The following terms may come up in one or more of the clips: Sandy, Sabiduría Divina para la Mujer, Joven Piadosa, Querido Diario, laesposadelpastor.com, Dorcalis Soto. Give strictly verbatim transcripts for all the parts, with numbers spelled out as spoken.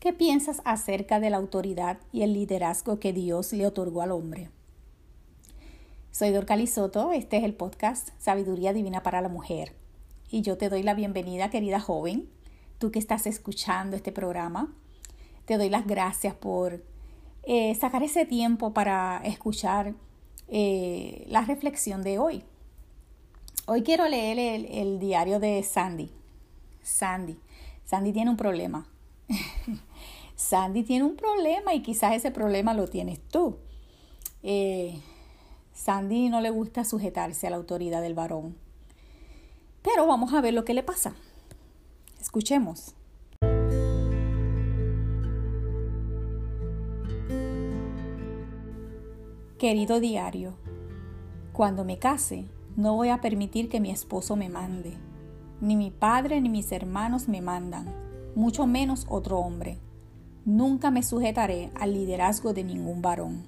¿Qué piensas acerca de la autoridad y el liderazgo que Dios le otorgó al hombre? Soy Dorcalis Soto, este es el podcast Sabiduría Divina para la Mujer. Y yo te doy la bienvenida, querida joven, tú que estás escuchando este programa. Te doy las gracias por eh, sacar ese tiempo para escuchar eh, la reflexión de hoy. Hoy quiero leer el, el diario de Sandy. Sandy. Sandy tiene un problema. Sandy tiene un problema y quizás ese problema lo tienes tú. Eh, Sandy no le gusta sujetarse a la autoridad del varón. Pero vamos a ver lo que le pasa. Escuchemos. Querido diario, cuando me case, no voy a permitir que mi esposo me mande. Ni mi padre ni mis hermanos me mandan, mucho menos otro hombre. Nunca me sujetaré al liderazgo de ningún varón.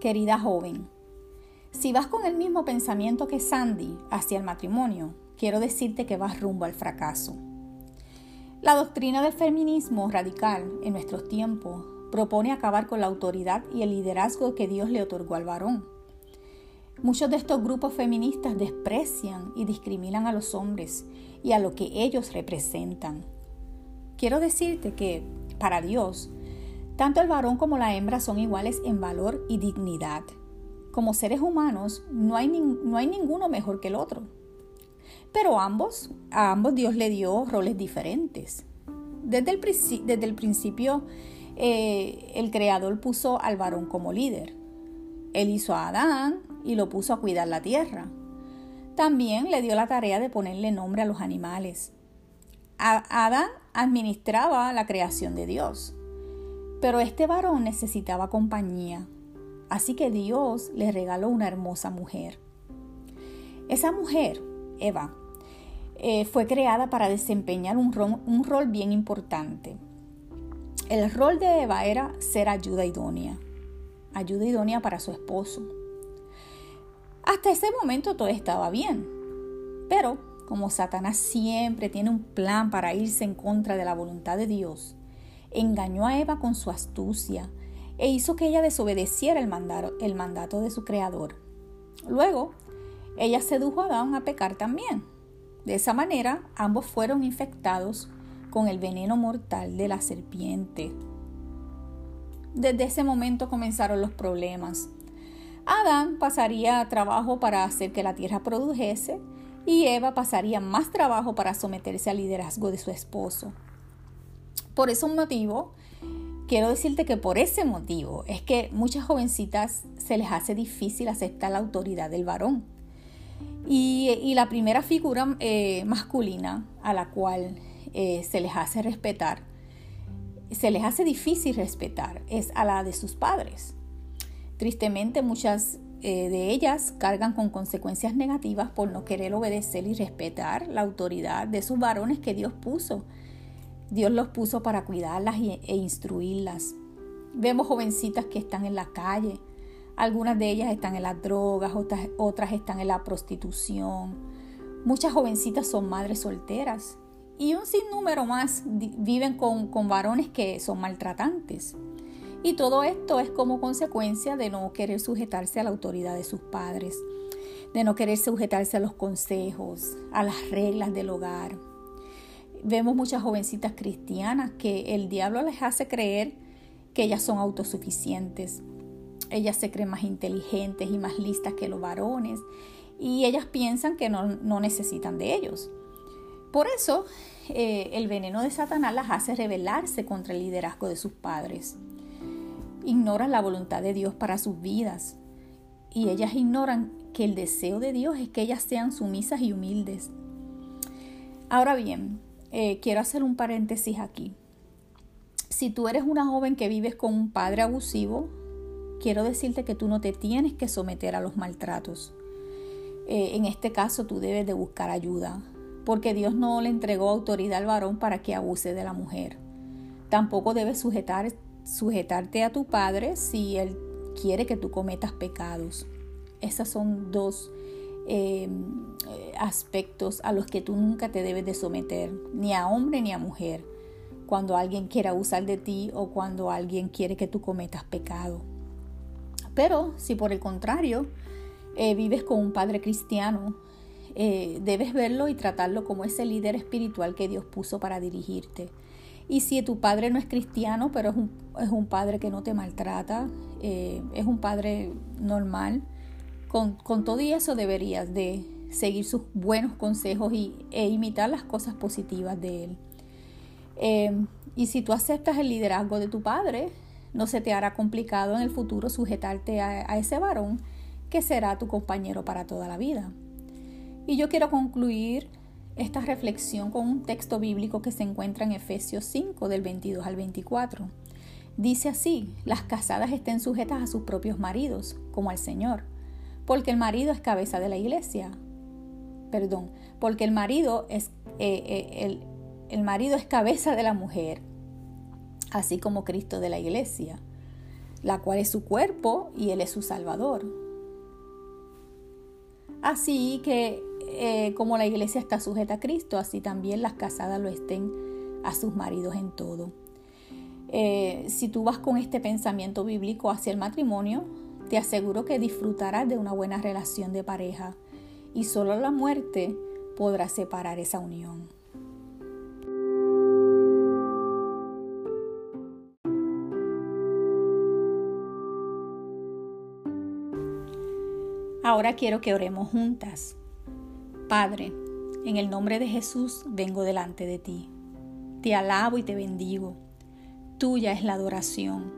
Querida joven, si vas con el mismo pensamiento que Sandy hacia el matrimonio, quiero decirte que vas rumbo al fracaso. La doctrina del feminismo radical en nuestros tiempos propone acabar con la autoridad y el liderazgo que Dios le otorgó al varón. Muchos de estos grupos feministas desprecian y discriminan a los hombres y a lo que ellos representan. Quiero decirte que, para Dios, tanto el varón como la hembra son iguales en valor y dignidad. Como seres humanos, no hay, no hay ninguno mejor que el otro. Pero ambos, a ambos Dios le dio roles diferentes. Desde el, desde el principio, eh, el Creador puso al varón como líder. Él hizo a Adán y lo puso a cuidar la tierra. También le dio la tarea de ponerle nombre a los animales. A Adán administraba la creación de Dios. Pero este varón necesitaba compañía, así que Dios le regaló una hermosa mujer. Esa mujer, Eva, eh, fue creada para desempeñar un rol, un rol bien importante. El rol de Eva era ser ayuda idónea, ayuda idónea para su esposo. Hasta ese momento todo estaba bien, pero como Satanás siempre tiene un plan para irse en contra de la voluntad de Dios, engañó a Eva con su astucia e hizo que ella desobedeciera el mandato, el mandato de su creador. Luego, ella sedujo a Adán a pecar también. De esa manera, ambos fueron infectados con el veneno mortal de la serpiente. Desde ese momento comenzaron los problemas. Adán pasaría trabajo para hacer que la tierra produjese y Eva pasaría más trabajo para someterse al liderazgo de su esposo. Por ese motivo, quiero decirte que por ese motivo es que muchas jovencitas se les hace difícil aceptar la autoridad del varón. Y, y la primera figura eh, masculina a la cual eh, se les hace respetar, se les hace difícil respetar, es a la de sus padres. Tristemente, muchas eh, de ellas cargan con consecuencias negativas por no querer obedecer y respetar la autoridad de sus varones que Dios puso. Dios los puso para cuidarlas e instruirlas. Vemos jovencitas que están en la calle. Algunas de ellas están en las drogas, otras, otras están en la prostitución. Muchas jovencitas son madres solteras. Y un sinnúmero más viven con, con varones que son maltratantes. Y todo esto es como consecuencia de no querer sujetarse a la autoridad de sus padres, de no querer sujetarse a los consejos, a las reglas del hogar. Vemos muchas jovencitas cristianas que el diablo les hace creer que ellas son autosuficientes. Ellas se creen más inteligentes y más listas que los varones y ellas piensan que no, no necesitan de ellos. Por eso, eh, el veneno de Satanás las hace rebelarse contra el liderazgo de sus padres. Ignoran la voluntad de Dios para sus vidas y ellas ignoran que el deseo de Dios es que ellas sean sumisas y humildes. Ahora bien, Eh, quiero hacer un paréntesis aquí. Si tú eres una joven que vives con un padre abusivo, quiero decirte que tú no te tienes que someter a los maltratos. Eh, en este caso, tú debes de buscar ayuda, porque Dios no le entregó autoridad al varón para que abuse de la mujer. Tampoco debes sujetar, sujetarte a tu padre si él quiere que tú cometas pecados. Esos son dos eh, aspectos a los que tú nunca te debes de someter, ni a hombre ni a mujer, cuando alguien quiera abusar de ti o cuando alguien quiere que tú cometas pecado. Pero si por el contrario eh, vives con un padre cristiano, eh, debes verlo y tratarlo como ese líder espiritual que Dios puso para dirigirte. Y si tu padre no es cristiano, pero es un, es un padre que no te maltrata, eh, es un padre normal, con, con todo y eso deberías de seguir sus buenos consejos y, e imitar las cosas positivas de él. Eh, y si tú aceptas el liderazgo de tu padre, no se te hará complicado en el futuro sujetarte a, a ese varón que será tu compañero para toda la vida. Y yo quiero concluir esta reflexión con un texto bíblico que se encuentra en Efesios cinco, del veintidós al veinticuatro. Dice así: las casadas estén sujetas a sus propios maridos, como al Señor, porque el marido es cabeza de la iglesia. Perdón, porque el marido es, eh, eh, el, el marido es cabeza de la mujer, así como Cristo de la iglesia, la cual es su cuerpo y él es su Salvador. Así que eh, como la iglesia está sujeta a Cristo, así también las casadas lo estén a sus maridos en todo. Eh, si tú vas con este pensamiento bíblico hacia el matrimonio, te aseguro que disfrutarás de una buena relación de pareja, y solo la muerte podrá separar esa unión. Ahora quiero que oremos juntas. Padre, en el nombre de Jesús vengo delante de ti. Te alabo y te bendigo. Tuya es la adoración.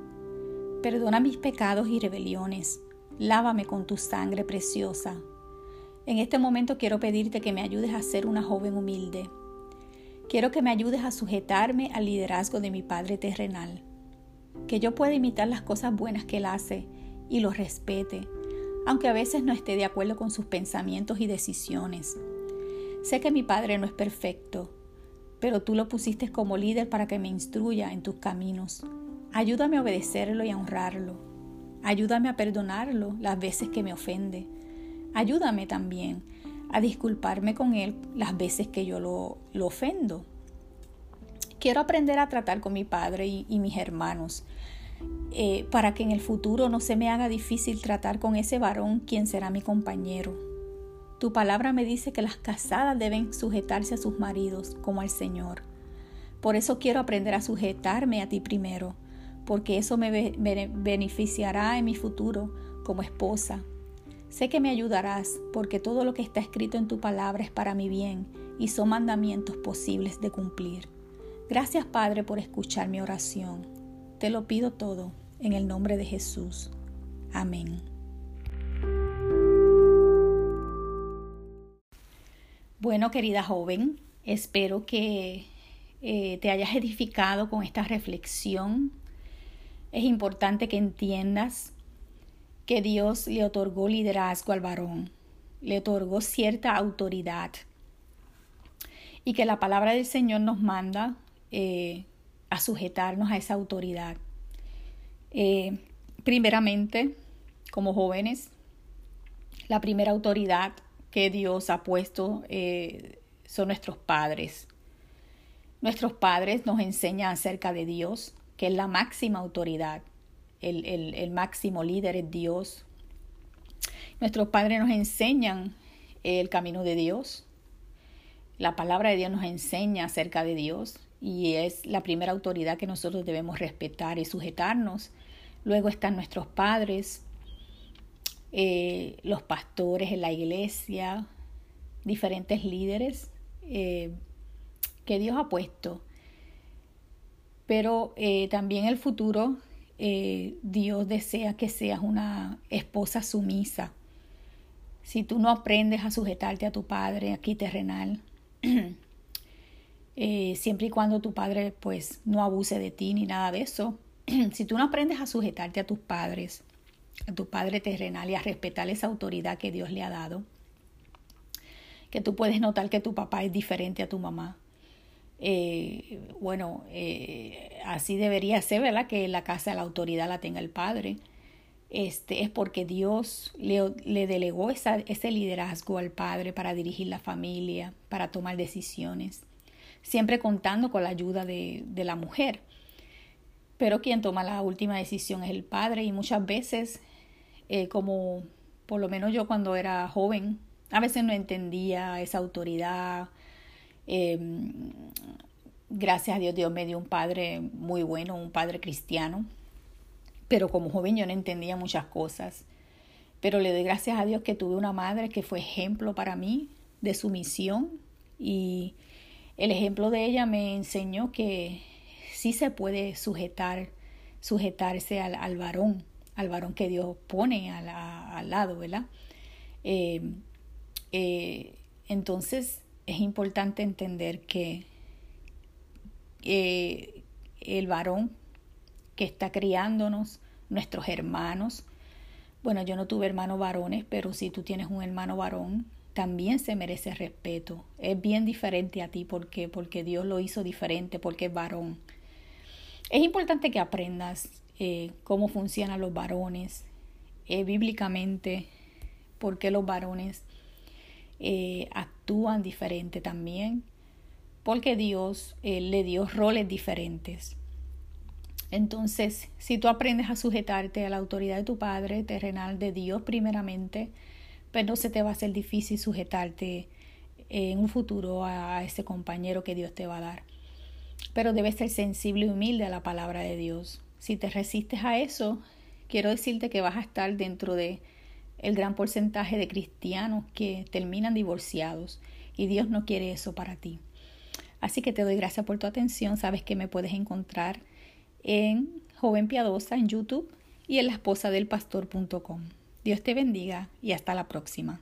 Perdona mis pecados y rebeliones. Lávame con tu sangre preciosa. En este momento quiero pedirte que me ayudes a ser una joven humilde. Quiero que me ayudes a sujetarme al liderazgo de mi Padre terrenal. Que yo pueda imitar las cosas buenas que Él hace y los respete, aunque a veces no esté de acuerdo con sus pensamientos y decisiones. Sé que mi padre no es perfecto, pero tú lo pusiste como líder para que me instruya en tus caminos. Ayúdame a obedecerlo y a honrarlo. Ayúdame a perdonarlo las veces que me ofende. Ayúdame también a disculparme con él las veces que yo lo, lo ofendo. Quiero aprender a tratar con mi padre y, y mis hermanos, Eh, para que en el futuro no se me haga difícil tratar con ese varón quien será mi compañero. Tu palabra me dice que las casadas deben sujetarse a sus maridos como al Señor. Por eso quiero aprender a sujetarme a ti primero, porque eso me, be- me beneficiará en mi futuro como esposa. Sé que me ayudarás, porque todo lo que está escrito en tu palabra es para mi bien y son mandamientos posibles de cumplir. Gracias, Padre, por escuchar mi oración. Te lo pido todo en el nombre de Jesús. Amén. Bueno, querida joven, espero que eh, te hayas edificado con esta reflexión. Es importante que entiendas que Dios le otorgó liderazgo al varón, le otorgó cierta autoridad, y que la palabra del Señor nos manda eh, a sujetarnos a esa autoridad. Eh, primeramente, como jóvenes, la primera autoridad que Dios ha puesto eh, son nuestros padres. Nuestros padres nos enseñan acerca de Dios, que es la máxima autoridad. El, el, el máximo líder es Dios. Nuestros padres nos enseñan el camino de Dios. La palabra de Dios nos enseña acerca de Dios, y es la primera autoridad que nosotros debemos respetar y sujetarnos. Luego están nuestros padres, eh, los pastores en la iglesia, diferentes líderes eh, que Dios ha puesto. Pero eh, también en el futuro eh, Dios desea que seas una esposa sumisa. Si tú no aprendes a sujetarte a tu padre aquí terrenal, Eh, siempre y cuando tu padre pues no abuse de ti ni nada de eso, si tú no aprendes a sujetarte a tus padres, a tu padre terrenal, y a respetar esa autoridad que Dios le ha dado, que tú puedes notar que tu papá es diferente a tu mamá. Eh, bueno, eh, así debería ser, ¿verdad? Que en la casa la autoridad la tenga el padre. este, es porque Dios le, le delegó esa, ese liderazgo al padre para dirigir la familia, para tomar decisiones, siempre contando con la ayuda de, de la mujer. Pero quien toma la última decisión es el padre, y muchas veces, eh, como por lo menos yo cuando era joven, a veces no entendía esa autoridad. Eh, gracias a Dios, Dios me dio un padre muy bueno, un padre cristiano. Pero como joven yo no entendía muchas cosas. Pero le doy gracias a Dios que tuve una madre que fue ejemplo para mí de sumisión. Y el ejemplo de ella me enseñó que sí se puede sujetar, sujetarse al, al varón, al varón que Dios pone al, a, al lado, ¿verdad? Eh, eh, entonces es importante entender que eh, el varón que está criándonos, nuestros hermanos. Bueno, yo no tuve hermanos varones, pero si tú tienes un hermano varón, también se merece respeto. Es bien diferente a ti. ¿Por qué? Porque Dios lo hizo diferente, porque es varón. Es importante que aprendas eh, cómo funcionan los varones, eh, bíblicamente, por qué los varones eh, actúan diferente también, porque Dios eh, le dio roles diferentes. Entonces, si tú aprendes a sujetarte a la autoridad de tu Padre terrenal, de Dios primeramente, pues no se te va a hacer difícil sujetarte en un futuro a ese compañero que Dios te va a dar. Pero debes ser sensible y humilde a la palabra de Dios. Si te resistes a eso, quiero decirte que vas a estar dentro de el gran porcentaje de cristianos que terminan divorciados, y Dios no quiere eso para ti. Así que te doy gracias por tu atención. Sabes que me puedes encontrar en Joven Piadosa, en YouTube, y en la esposa del pastor punto com. Dios te bendiga y hasta la próxima.